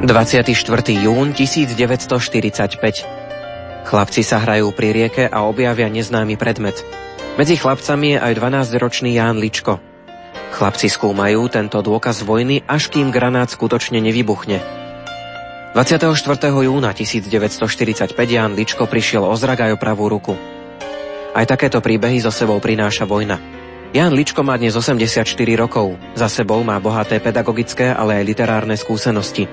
24. jún 1945. Chlapci sa hrajú pri rieke a objavia neznámy predmet. Medzi chlapcami je aj 12-ročný Ján Ličko. Chlapci skúmajú tento dôkaz vojny, až kým granát skutočne nevybuchne. 24. júna 1945 Ján Ličko prišiel o zrak aj o pravú ruku. Aj takéto príbehy so sebou prináša vojna. Ján Ličko má dnes 84 rokov. Za sebou má bohaté pedagogické, ale aj literárne skúsenosti.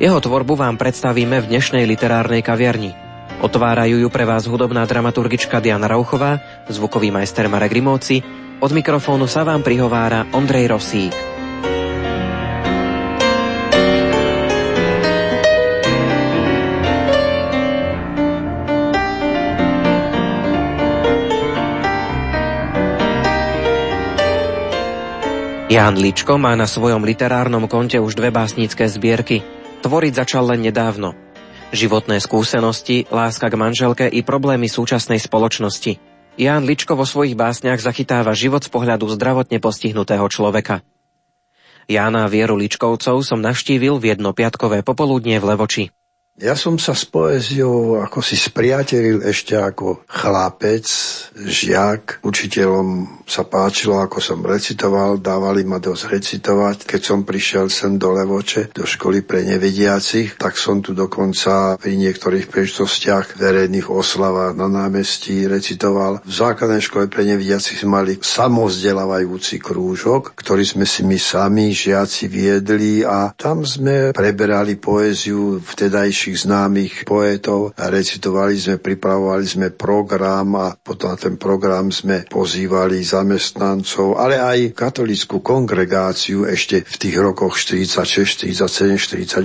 Jeho tvorbu vám predstavíme v dnešnej literárnej kaviarni. Otvárajú ju pre vás hudobná dramaturgička Diana Rauchová, zvukový majster Marek Rimóci, od mikrofónu sa vám prihovára Ondrej Rosík. Ján Ličko má na svojom literárnom konte už 2 básnické zbierky. Tvoriť začal len nedávno. Životné skúsenosti, láska k manželke i problémy súčasnej spoločnosti. Ján Ličko vo svojich básniach zachytáva život z pohľadu zdravotne postihnutého človeka. Jána a Vieru Ličkovcov som navštívil v jedno piatkové popoludnie v Levoči. Ja som sa s poéziou ako si spriatelil ešte ako chlápec, žiak. Učiteľom sa páčilo, ako som recitoval, dávali ma dosť recitovať. Keď som prišiel sem do Levoče, do školy pre nevidiacich, tak som tu dokonca pri niektorých príležitostiach, verejných oslavách na námestí recitoval. V základnej škole pre nevidiacich mali samovzdelávajúci krúžok, ktorý sme si my sami, žiaci, viedli a tam sme preberali poéziu vtedajších známych poétov a recitovali sme, pripravovali sme program a potom na ten program sme pozývali zamestnancov, ale aj katolícku kongregáciu ešte v tých rokoch 46, 47, 48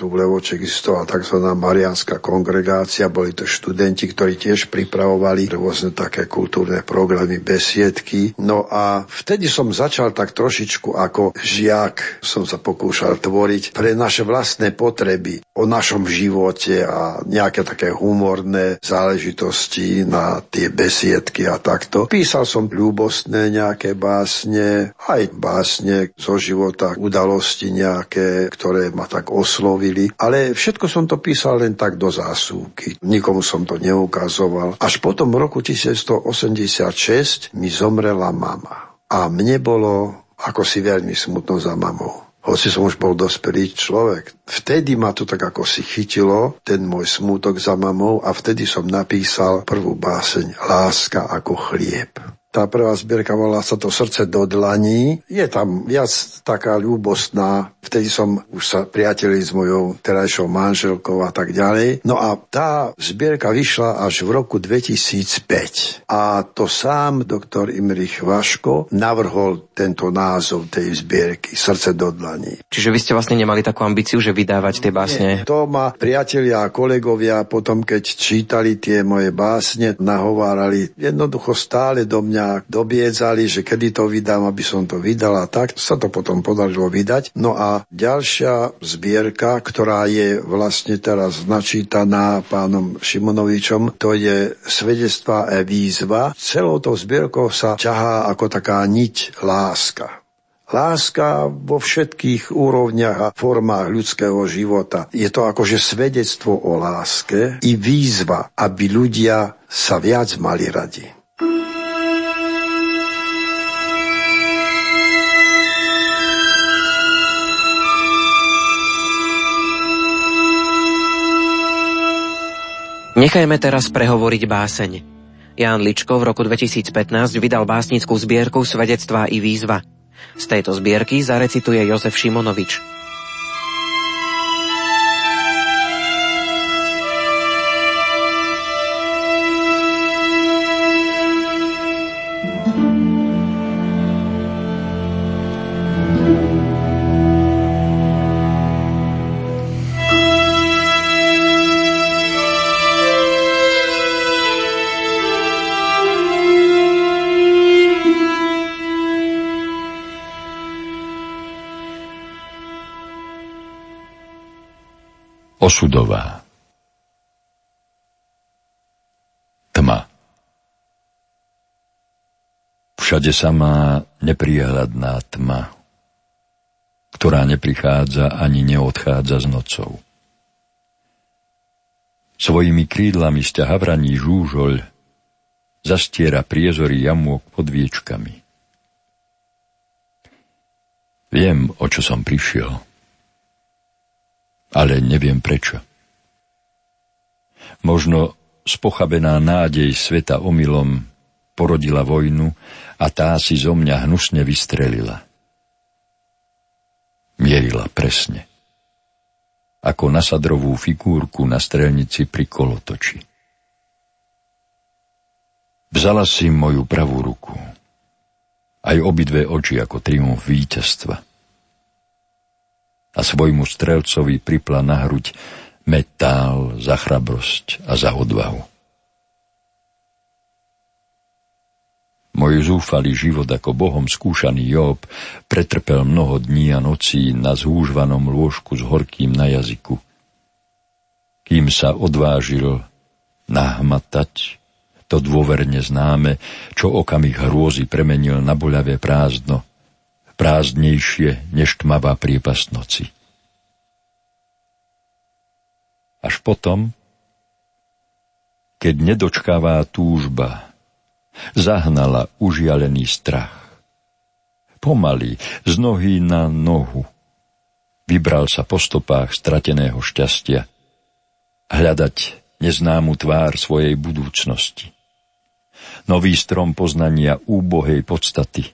tu v Levoči existovala tzv. Mariánska kongregácia, boli to študenti, ktorí tiež pripravovali rôzne také kultúrne programy, besiedky. No a vtedy som začal tak trošičku ako žiak, som sa pokúšal tvoriť pre naše vlastné potreby o našom živote a nejaké také humorné záležitosti na tie besiedky a takto. Písal som ľúbostné nejaké básne, aj básne zo života, udalosti nejaké, ktoré ma tak oslovili. Ale všetko som to písal len tak do zásuvky. Nikomu som to neukazoval. Až potom v roku 1986 mi zomrela mama. A mne bolo ako si veľmi smutno za mamou. Hoci som už bol dospelý človek. Vtedy ma to tak ako si chytilo, ten môj smútok za mamou, a vtedy som napísal prvú báseň Láska ako chlieb. Tá prvá zbierka volá sa to Srdce do dlani. Je tam viac taká ľúbostná. Vtedy som už sa priatelil s mojou terajšou manželkou a tak ďalej. No a tá zbierka vyšla až v roku 2005. A to sám doktor Imrich Vaško navrhol tento názov tej zbierky Srdce do dlani. Čiže vy ste vlastne nemali takú ambíciu, že vydávať tie básne? Nie, to ma priatelia a kolegovia potom, keď čítali tie moje básne, nahovárali. Jednoducho stále do mňa dobiedzali, že kedy to vydám, aby som to vydal a tak. Sa to potom podarilo vydať. No a ďalšia zbierka, ktorá je vlastne teraz načítaná pánom Šimonovičom, to je Svedectva i výzva. Celou tou zbierkou sa ťahá ako taká niť láska. Láska vo všetkých úrovniach a formách ľudského života. Je to akože svedectvo o láske i výzva, aby ľudia sa viac mali radi. Nechajme teraz prehovoriť báseň. Ján Ličko v roku 2015 vydal básnickú zbierku Svedectva i výzva. Z tejto zbierky zarecituje Jozef Šimonovič. Osudová. Tma. Všade samá neprihľadná tma. ktorá neprichádza ani neodchádza s nocou. Svojimi krídlami z ťa havraní žúžoľ zastiera priezory jamôk pod viečkami. Viem, o čo som prišiel, ale neviem prečo. Možno spochabená nádej sveta omylom porodila vojnu a tá si zo mňa hnusne vystrelila. Mierila presne, ako na sadrovú figurku na strelnici pri kolotoči. Vzala si moju pravú ruku, aj obidve oči ako triumf víťazstva. A svojmu strelcovi pripla na hruď metál za chrabrosť a za odvahu. Môj zúfalý život ako Bohom skúšaný Jób pretrpel mnoho dní a nocí na zhúžvanom lôžku s horkým na jazyku, kým sa odvážil nahmatať to dôverne známe, čo okamih hrôzy premenil na boľavé prázdno, prázdnejšie než tmavá priepasť noci. Až potom, keď nedočkavá túžba zahnala užialený strach. Pomaly, z nohy na nohu, vybral sa po stopách strateného šťastia hľadať neznámu tvár svojej budúcnosti. Nový strom poznania úbohej podstaty,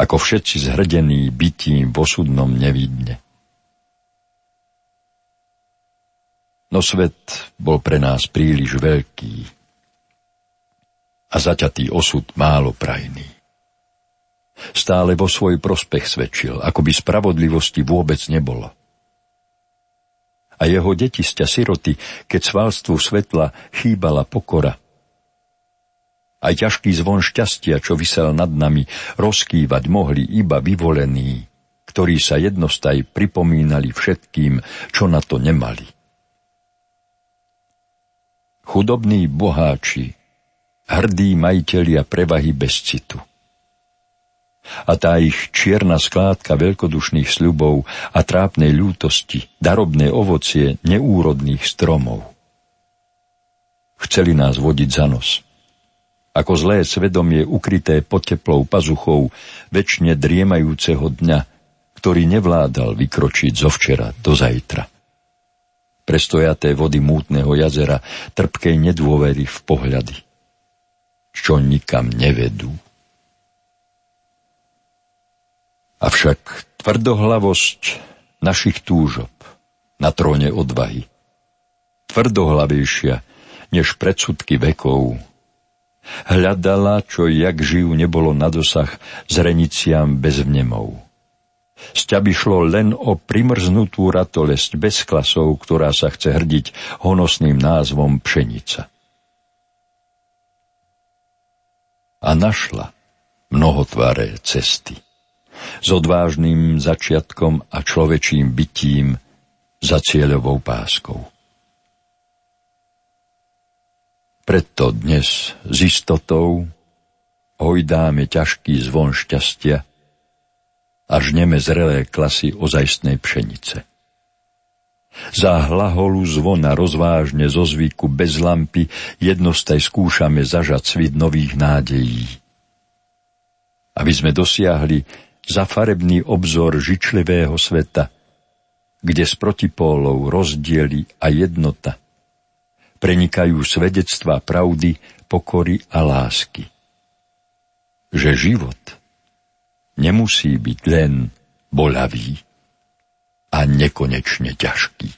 ako všetci zhrdení bytím v osudnom nevidne. No svet bol pre nás príliš veľký a zaťatý osud málo prajný. Stále vo svoj prospech svedčil, ako by spravodlivosti vôbec nebolo. A jeho deti z ťa siroty, keď svalstvu svetla chýbala pokora. Aj ťažký zvon šťastia, čo visel nad nami, rozkývať mohli iba vyvolení, ktorí sa jednostaj pripomínali všetkým, čo na to nemali. Chudobní boháči, hrdí majitelia prevahy bez citu. A tá ich čierna skládka veľkodušných sľubov a trápnej ľútosti, darobné ovocie neúrodných stromov. Chceli nás vodiť za nos, ako zlé svedomie ukryté pod teplou pazuchou večne driemajúceho dňa, ktorý nevládal vykročiť zo včera do zajtra. Prestojaté vody mútneho jazera, trpkej nedôvery v pohľady, čo nikam nevedú. Avšak tvrdohlavosť našich túžob na tróne odvahy, tvrdohlavejšia než predsudky vekov, hľadala, čo jak žijú nebolo na dosah zreniciam bez vnemov. Sťa by šlo len o primrznutú ratolesť bez klasov, ktorá sa chce hrdiť honosným názvom pšenica. A našla mnohotvaré cesty s odvážnym začiatkom a človečím bytím za cieľovou páskou. Preto dnes s istotou hojdáme ťažký zvon šťastia a žneme zrelé klasy ozajstnej pšenice. Za hlaholu zvona rozvážne zo zvyku bez lampy jednostaj skúšame zažať svit nových nádejí, aby sme dosiahli zafarebný obzor žičlivého sveta, kde s protipólov rozdiely a jednota prenikajú svedectvá pravdy, pokory a lásky. Že život nemusí byť len bolavý a nekonečne ťažký.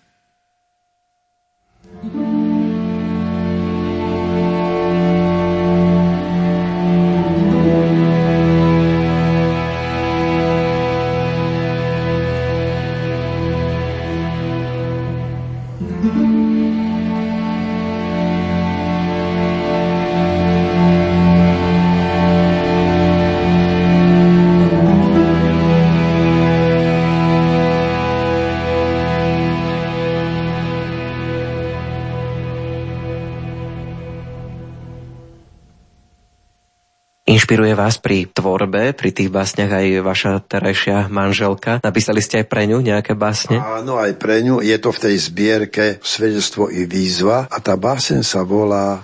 Inšpiruje vás pri tvorbe, pri tých básniach aj vaša terajšia manželka? Napísali ste aj pre ňu nejaké básne? Áno, aj pre ňu. Je to v tej zbierke Svedectvo i výzva a tá báseň sa volá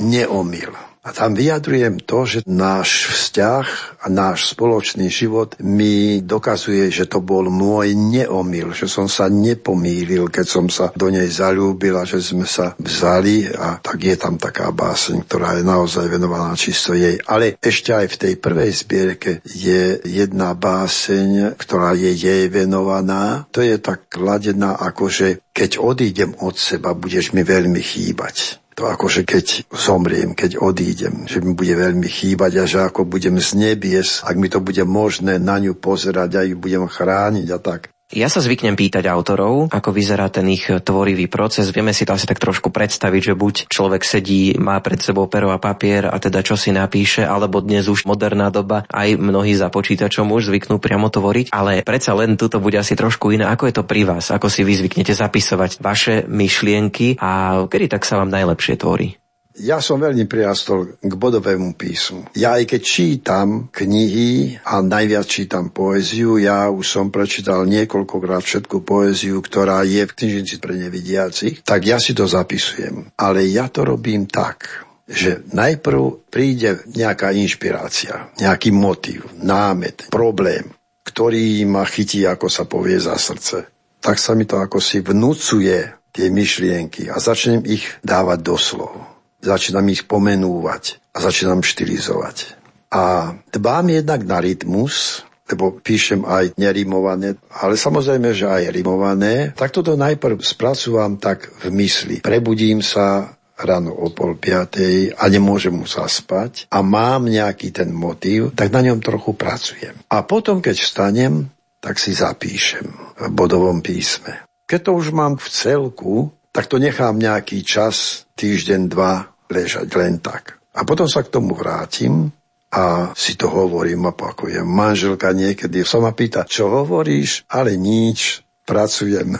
Neomyl. A tam vyjadrujem to, že náš vzťah a náš spoločný život mi dokazuje, že to bol môj neomyl, že som sa nepomýlil, keď som sa do nej zaľúbil a že sme sa vzali. A tak je tam taká báseň, ktorá je naozaj venovaná čisto jej. Ale ešte aj v tej prvej zbierke je jedna báseň, ktorá je jej venovaná. To je tak kladená, akože keď odídem od seba, budeš mi veľmi chýbať. To akože keď zomriem, keď odídem, že mi bude veľmi chýbať a že ako budem z nebies, ak mi to bude možné, na ňu pozerať a ju budem chrániť a tak. Ja sa zvyknem pýtať autorov, ako vyzerá ten ich tvorivý proces. Vieme si to asi tak trošku predstaviť, že buď človek sedí, má pred sebou pero a papier a teda čo si napíše, alebo dnes už moderná doba, aj mnohí za počítačom už zvyknú priamo tvoriť, ale predsa len tuto bude asi trošku iné. Ako je to pri vás? Ako si vy zvyknete zapisovať vaše myšlienky a kedy tak sa vám najlepšie tvorí? Ja som veľmi priastol k bodovému písmu. Ja aj keď čítam knihy a najviac čítam poéziu, ja už som prečítal niekoľkokrát všetku poéziu, ktorá je v knižnici pre nevidiacich, tak ja si to zapisujem. Ale ja to robím tak, že najprv príde nejaká inšpirácia, nejaký motív, námet, problém, ktorý ma chytí, ako sa povie, za srdce. Tak sa mi to ako si vnúcuje tie myšlienky a začnem ich dávať do slov. Začínam ich pomenúvať a začínam štilizovať. A dbám jednak na rytmus, lebo píšem aj nerimované, ale samozrejme, že aj rimované. Tak toto najprv spracúvam tak v mysli. Prebudím sa ráno o 4:30 a nemôžem sa spať a mám nejaký ten motív, tak na ňom trochu pracujem. A potom, keď vstanem, tak si zapíšem v bodovom písme. Keď to už mám v celku, tak to nechám nejaký čas, týždeň, 2 ležať len tak. A potom sa k tomu vrátim a si to hovorím a opakujem. Manželka niekedy sa ma pýta, čo hovoríš, ale nič, pracujem.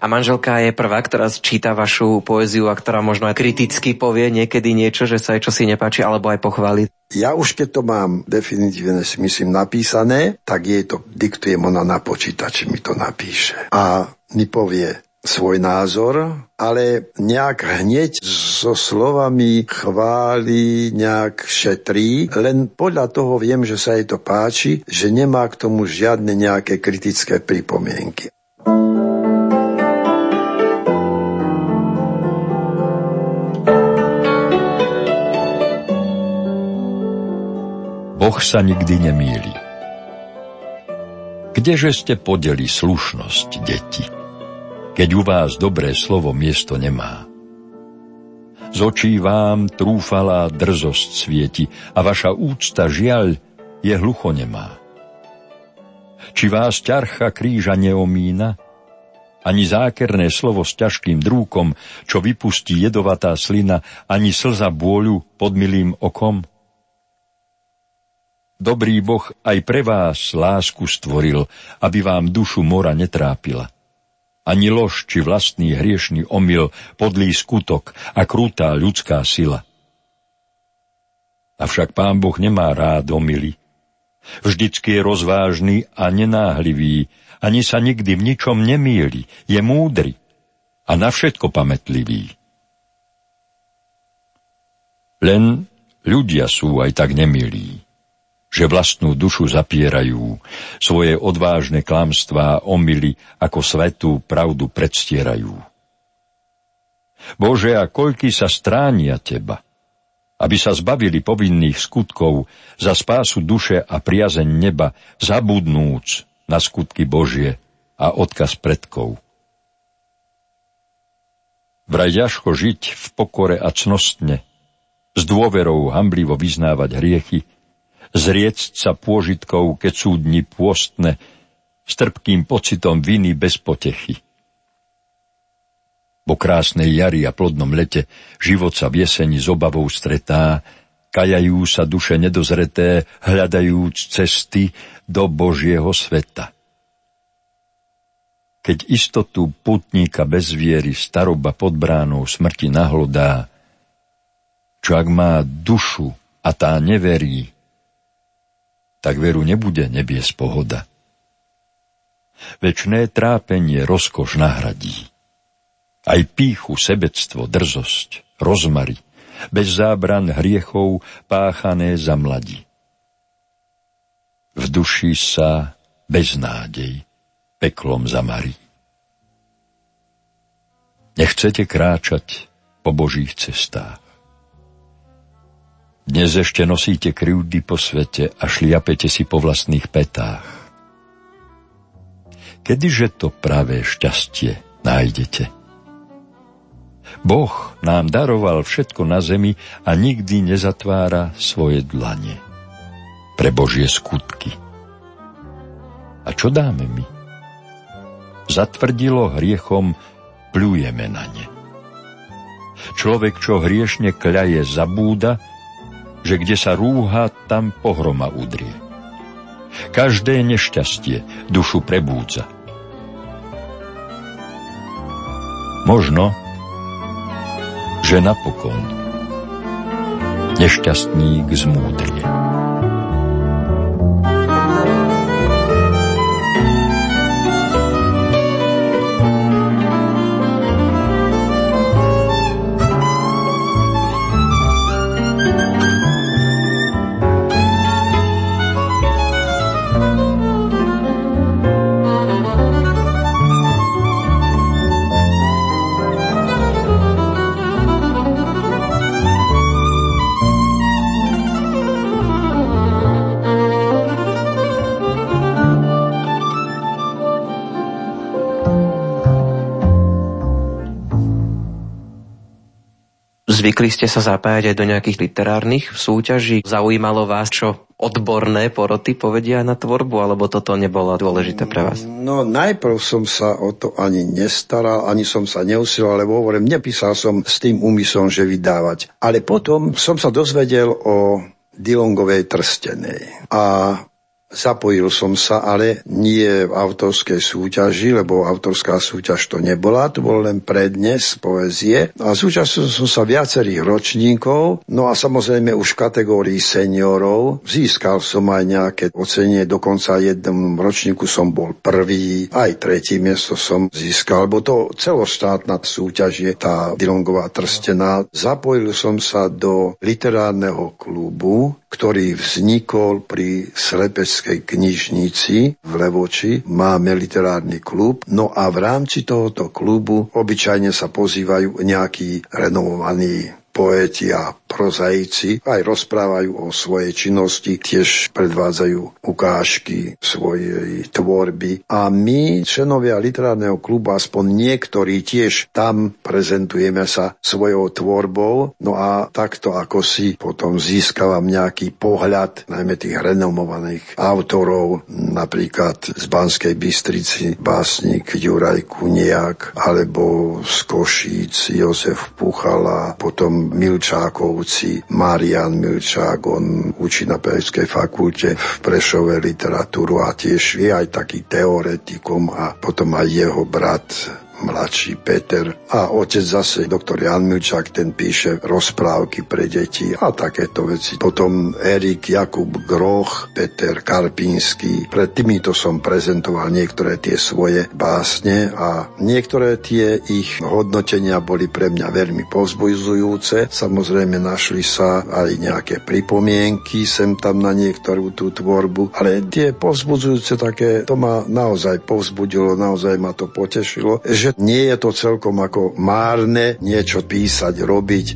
A manželka je prvá, ktorá číta vašu poéziu a ktorá možno aj kriticky povie niekedy niečo, že sa aj čosi nepáči, alebo aj pochváli. Ja už keď to mám definitívne, si myslím, napísané, tak jej to diktujem, ona na počítači mi to napíše. A mi povie svoj názor, ale nejak hneď so slovami chváli, nejak šetrí. Len podľa toho viem, že sa jej to páči, že nemá k tomu žiadne nejaké kritické pripomienky. Boh sa nikdy nemýli. Kdeže ste podeli slušnosť, deti? Keď u vás dobré slovo miesto nemá. Z očí vám trúfalá drzosť svieti a vaša úcta žiaľ je hluchonemá. Či vás ťarcha kríža neomína? Ani zákerné slovo s ťažkým drúkom, čo vypustí jedovatá slina, ani slza bôľu pod milým okom? Dobrý Boh aj pre vás lásku stvoril, aby vám dušu mora netrápila. Ani lož či vlastný hriešný omyl, podlý skutok a krutá ľudská sila. Avšak Pán Boh nemá rád omily. Vždycky je rozvážny a nenáhlivý, ani sa nikdy v ničom nemýli, je múdry a na všetko pamätlivý. Len ľudia sú aj tak nemilí, že vlastnú dušu zapierajú, svoje odvážne klamstvá omily ako svetú pravdu predstierajú. Bože, a koľky sa stránia teba, aby sa zbavili povinných skutkov za spásu duše a priazeň neba, zabudnúc na skutky Božie a odkaz predkov. Vraj ťažko žiť v pokore a cnostne, s dôverou hamblivo vyznávať hriechy, zriecť sa pôžitkov, keď sú dni pôstne, s trpkým pocitom viny bez potechy. Po krásnej jari a plodnom lete život sa v jeseni s obavou stretá, kajajú sa duše nedozreté, hľadajúc cesty do Božieho sveta. Keď istotu putníka bez viery staroba pod bránou smrti nahlodá, čo ak má dušu a a tá neverí, tak veru nebude nebies pohoda. Večné trápenie rozkoš nahradí. Aj pýchu, sebectvo, drzosť, rozmary, bez zábran hriechov páchané za mladí. V duši sa beznádej peklom zamarí. Nechcete kráčať po Božích cestách. Dnes ešte nosíte krivdy po svete a šliapete si po vlastných petách. Kedyže to pravé šťastie nájdete? Boh nám daroval všetko na zemi a nikdy nezatvára svoje dlane pre Božie skutky. A čo dáme my? Zatvrdilo hriechom, pľujeme na ne. Človek, čo hriešne kľaje, zabúda, že kde sa rúha, tam pohroma udrie. Každé nešťastie dušu prebúdza. Možno, že napokon nešťastník zmúdrie. Zvykli ste sa zapájať aj do nejakých literárnych súťaží? Zaujímalo vás, čo odborné poroty povedia na tvorbu, alebo toto nebolo dôležité pre vás? No najprv som sa o to ani nestaral, ani som sa neusiloval, lebo hovorím, nepísal som s tým úmyslom, že vydávať. Ale potom som sa dozvedel o Dilongovej trstenej a zapojil som sa, ale nie v autorskej súťaži, lebo autorská súťaž to nebola, to bol len prednes poezie. A súťažil som sa viacerých ročníkov, no a samozrejme už v kategórii seniorov. Získal som aj nejaké ocenie, dokonca v jednom ročníku som bol prvý, aj tretie miesto som získal, lebo to celoštátna súťaž je tá Dilongová trstená. Zapojil som sa do literárneho klubu, ktorý vznikol pri Slepečskej knižnici v Levoči. Máme literárny klub, no a v rámci tohoto klubu obyčajne sa pozývajú nejakí renomovaní poeti a prozaici, aj rozprávajú o svojej činnosti, tiež predvádzajú ukážky svojej tvorby. A my, členovia literárneho klubu, aspoň niektorí tiež tam prezentujeme sa svojou tvorbou, no a takto ako si potom získavam nejaký pohľad, najmä tých renomovaných autorov, napríklad z Banskej Bystrici básnik Juraj Kunijak, alebo z Košíc Jozef Puchala, potom Milčákov Marián Milčák, on učí na Pedagogickej fakulte v Prešove literatúru a tiež je aj taký teoretikom a potom aj jeho brat mladší Peter a otec zase doktor Jan Mičák, ten píše rozprávky pre deti a takéto veci. Potom Erik Jakub Groch, Peter Karpínsky. Pred týmito som prezentoval niektoré tie svoje básne a niektoré tie ich hodnotenia boli pre mňa veľmi povzbudzujúce. Samozrejme našli sa aj nejaké pripomienky sem tam na niektorú tú tvorbu, ale tie povzbudzujúce také, to ma naozaj povzbudilo, naozaj ma to potešilo, že nie je to celkom ako márne niečo písať, robiť.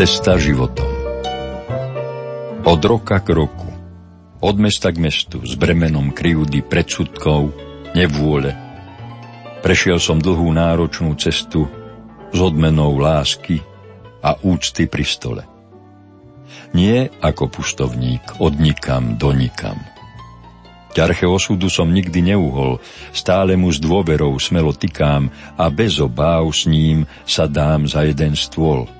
Cesta životom. Od roka k roku, od mesta k mestu, s bremenom krivdy, predsudkov, nevôle. Prešiel som dlhú náročnú cestu s odmenou lásky a úcty pri stole. nie ako puštovník, od nikam do nikam. Ťarche osudu som nikdy neuhol, stále mu s dôverou smelo tykám a bez obáv s ním sa dám za jeden stôl,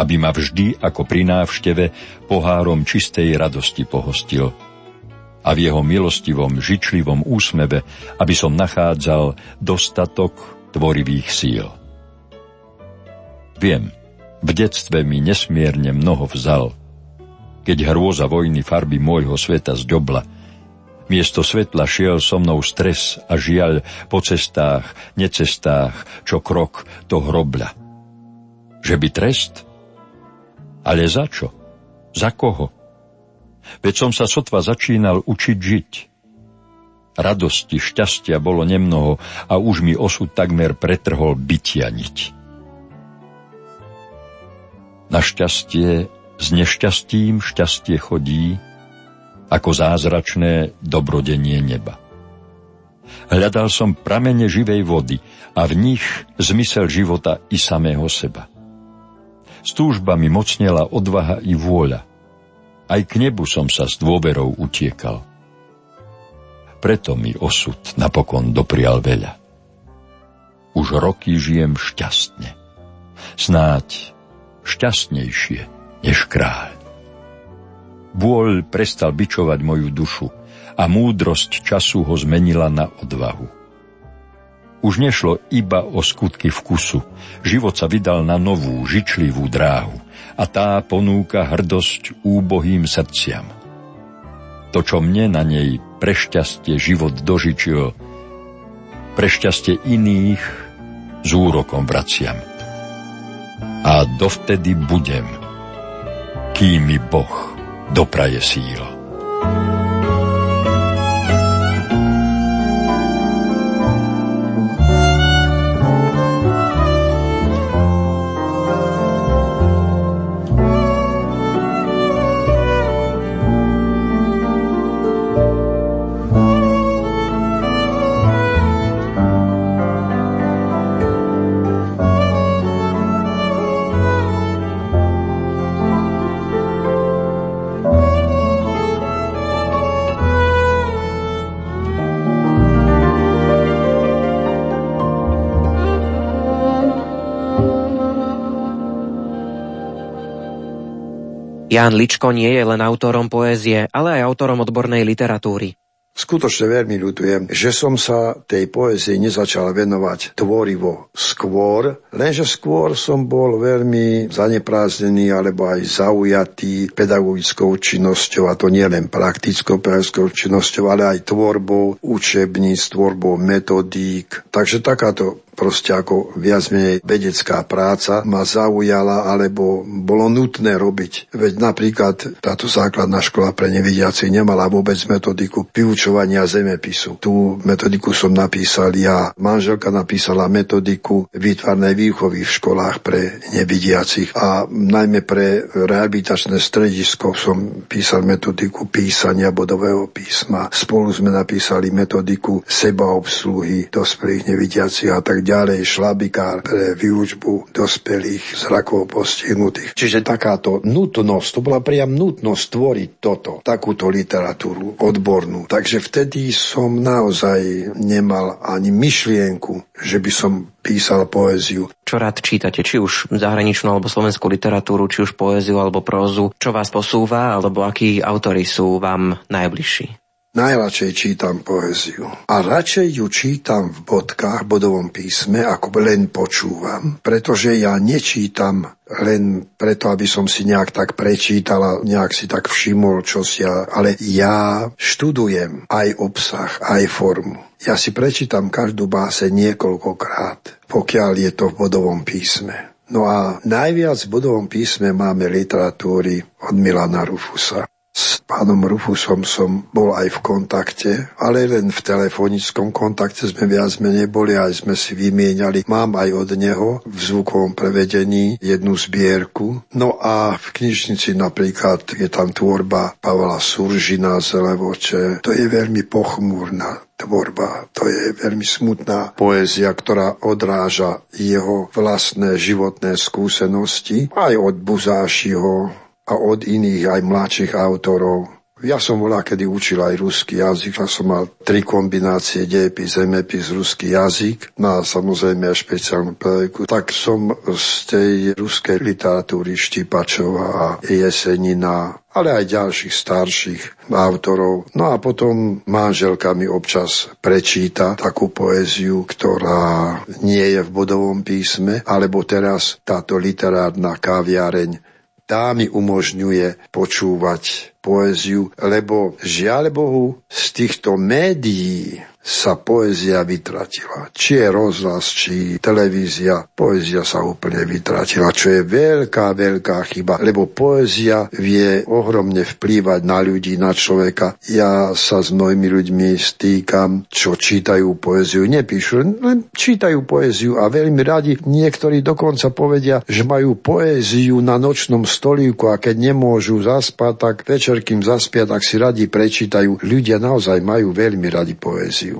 aby ma vždy, ako pri návšteve, pohárom čistej radosti pohostil. A v jeho milostivom, žičlivom úsmeve, aby som nachádzal dostatok tvorivých síl. Viem, v detstve mi nesmierne mnoho vzal, keď hrôza vojny farby môjho sveta zďobla. Miesto svetla šiel so mnou stres a žiaľ po cestách, necestách, čo krok, to hrobľa. Že by trest? Ale za čo? Za koho? Veď som sa sotva začínal učiť žiť. Radosti, šťastia bolo nemnoho a už mi osud takmer pretrhol bytia niť. Na šťastie s nešťastím šťastie chodí, ako zázračné dobrodenie neba. Hľadal som pramene živej vody a v nich zmysel života i samého seba. S túžbami mocnela odvaha i vôľa. Aj k nebu som sa s dôverou utiekal. Preto mi osud napokon doprial veľa. Už roky žijem šťastne. Snáď šťastnejšie než kráľ. Bôľ prestal bičovať moju dušu a múdrosť času ho zmenila na odvahu. Už nešlo iba o skutky vkusu. Život sa vydal na novú, žičlivú dráhu a tá ponúka hrdosť úbohým srdciam. To, čo mne na nej prešťastie život dožičil, prešťastie iných s úrokom vraciam. A dovtedy budem, kým mi Boh dopraje síl. Ján Ličko nie je len autorom poézie, ale aj autorom odbornej literatúry. Skutočne veľmi ľutujem, že som sa tej poézii nezačal venovať tvorivo skôr, lenže skôr som bol veľmi zanepráznený alebo aj zaujatý pedagogickou činnosťou, a to nie len praktickou pedagogickou činnosťou, ale aj tvorbou učebníc, tvorbou metodík. Takže takáto proste ako viac menej vedecká práca ma zaujala alebo bolo nutné robiť. Veď napríklad táto základná škola pre nevidiacich nemala vôbec metodiku vyučovania zemepisu. Tú metodiku som napísal ja. Manželka napísala metodiku výtvarnej výchovy v školách pre nevidiacich a najmä pre rehabilitačné stredisko som písal metodiku písania bodového písma. Spolu sme napísali metodiku sebaobsluhy dospelých nevidiacich a tak ďalej, šlabikár pre výučbu dospelých zrakov postihnutých. Čiže takáto nutnosť, to bola priam nutnosť tvoriť toto, takúto literatúru odbornú. Takže vtedy som naozaj nemal ani myšlienku, že by som písal poéziu. Čo rád čítate? Či už zahraničnú alebo slovenskú literatúru, či už poéziu alebo prózu? Čo vás posúva, alebo akí autori sú vám najbližší? Najradšej čítam poéziu. A radšej ju čítam v bodkách, bodovom písme, ako len počúvam, pretože ja nečítam len preto, aby som si nejak tak prečítal a nejak si tak všimol, ale ja študujem aj obsah, aj formu. Ja si prečítam každú báseň niekoľkokrát, pokiaľ je to v bodovom písme. No a najviac v bodovom písme máme literatúry od Milana Rufusa. S pánom Rufusom som bol aj v kontakte, ale len v telefonickom kontakte sme viac menej boli, aj sme si vymieniali. Mám aj od neho v zvukovom prevedení jednu zbierku. No a v knižnici napríklad je tam tvorba Pavla Suržina z Levoče. To je veľmi pochmúrna tvorba, to je veľmi smutná poézia, ktorá odráža jeho vlastné životné skúsenosti. Aj od Buzášiho a od iných aj mladších autorov. Ja som voľakedy učil aj ruský jazyk, ja som mal 3 kombinácie, dejepis, zemepis, ruský jazyk, no a samozrejme aj špeciálnu prediku. Tak som z tej ruskej literatúry Štípačova a Jesenina, ale aj ďalších starších autorov. No a potom manželka mi občas prečíta takú poéziu, ktorá nie je v bodovom písme, alebo teraz táto literárna kaviareň, tá mi umožňuje počúvať poéziu, lebo žiaľ Bohu, z týchto médií sa poézia vytratila. Či je rozhlas, či televízia, poézia sa úplne vytratila, čo je veľká, veľká chyba, lebo poézia vie ohromne vplývať na ľudí, na človeka. Ja sa s mnohými ľuďmi stýkam, čo čítajú poéziu, nepíšu, len čítajú poéziu a veľmi radi. Niektorí dokonca povedia, že majú poéziu na nočnom stolíku a keď nemôžu zaspať, tak večer, kým zaspia, tak si radi prečítajú. Ľudia naozaj majú veľmi radi poéziu.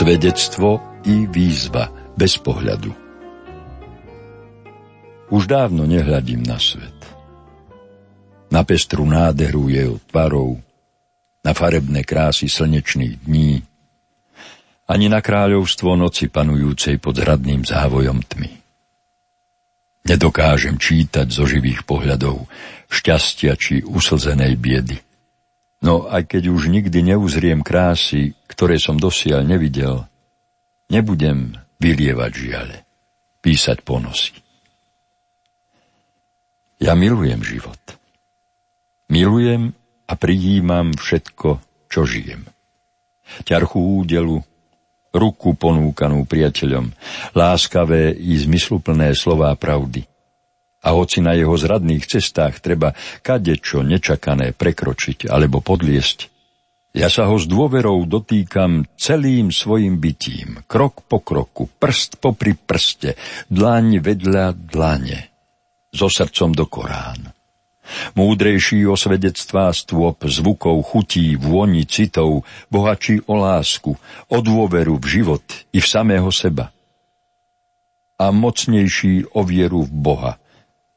Svedectvo i výzva bez pohľadu. Už dávno nehľadím na svet. Na pestru nádheru jeho tvarov, na farebné krásy slnečných dní, ani na kráľovstvo noci panujúcej pod hradným závojom tmy. Nedokážem čítať zo živých pohľadov šťastia či uslzenej biedy. No aj keď už nikdy neuzriem krásy, ktoré som dosiaľ nevidel, nebudem vylievať žiale, písať ponosy. Ja milujem život. Milujem a prijímam všetko, čo žijem. Ťarchu údelu, ruku ponúkanú priateľom, láskavé i zmysluplné slová pravdy. A hoci na jeho zradných cestách treba kadečo nečakané prekročiť alebo podliesť, ja sa ho s dôverou dotýkam celým svojim bytím, krok po kroku, prst popri prste, dlaň vedľa dlane, so srdcom do Korán. Múdrejší o svedectvá stôp, zvukov, chutí, vôni, citov, bohačí o lásku, o dôveru v život i v samého seba. A mocnejší o vieru v Boha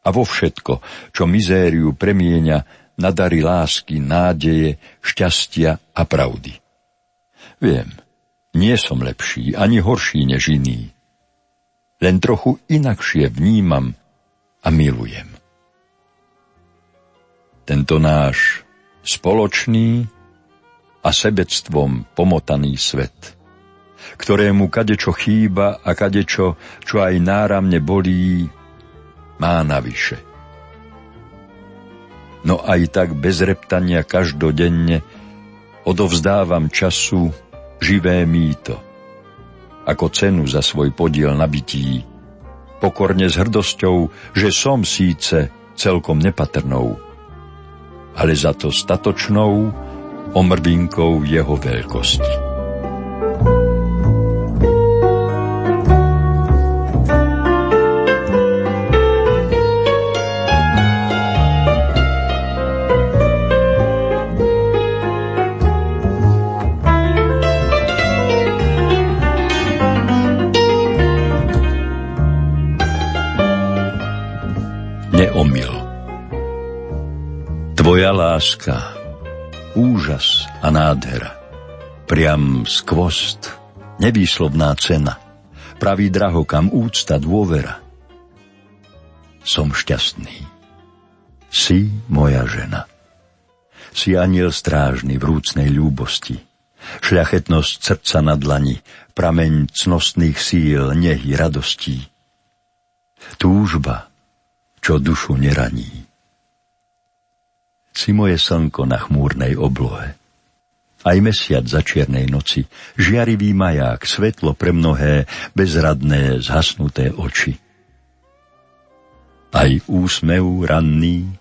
a vo všetko, čo mizériu premieňa na dary lásky, nádeje, šťastia a pravdy. Viem, nie som lepší ani horší než iný. Len trochu inakšie vnímam a milujem. Tento náš spoločný a sebectvom pomotaný svet, ktorému kadečo chýba a kadečo, čo aj náramne bolí, má navyše. No aj tak bez reptania každodenne odovzdávam času živé mýto, ako cenu za svoj podiel na bytí, pokorne s hrdosťou, že som síce celkom nepatrnou, ale za to statočnou omrvinkou jeho veľkosti. Neomyl. Tvoja láska, úžas a nádhera, priam skvost, nevýslovná cena, praví draho, kam úcta, dôvera. Som šťastný, si moja žena. Si anjel strážny v rúcnej ľúbosti, šľachetnosť srdca na dlani, prameň cnostných síl, nehy, radostí. Túžba, čo dušu neraní. Si moje slnko na chmúrnej oblohe. Aj mesiac za čiernej noci, žiarivý maják, svetlo pre mnohé, bezradné, zhasnuté oči. Aj úsmev ranný,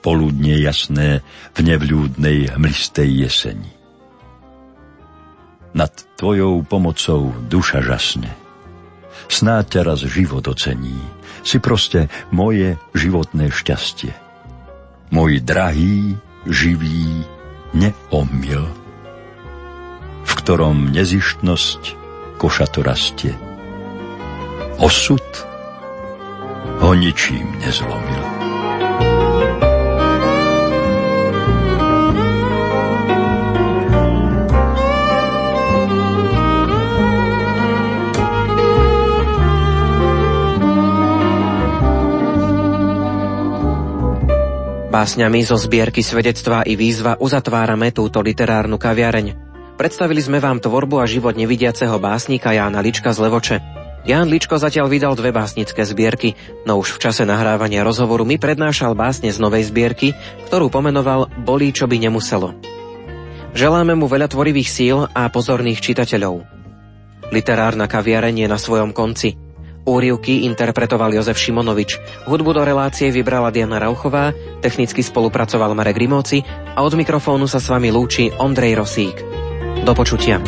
poludne jasné, v nevľúdnej, hmlistej jeseni. Nad tvojou pomocou duša žasne. Snáď ťa raz život ocení. Si proste moje životné šťastie. Môj drahý, živý neomyl, v ktorom nezištnosť koša to rastie. Osud ho ničím nezlomil. Básňami zo zbierky Svedectva i výzva uzatvárame túto literárnu kaviareň. Predstavili sme vám tvorbu a život nevidiaceho básnika Jána Lička z Levoče. Ján Ličko zatiaľ vydal 2 básnické zbierky, no už v čase nahrávania rozhovoru mi prednášal básne z novej zbierky, ktorú pomenoval Bolí, čo by nemuselo. Želáme mu veľa tvorivých síl a pozorných čitateľov. Literárna kaviareň je na svojom konci. Úryvky interpretoval Jozef Šimonovič, hudbu do relácie vybrala Diana Rauchová, technicky spolupracoval Marek Rimóci a od mikrofónu sa s vami lúči Ondrej Rosík. Do počutia.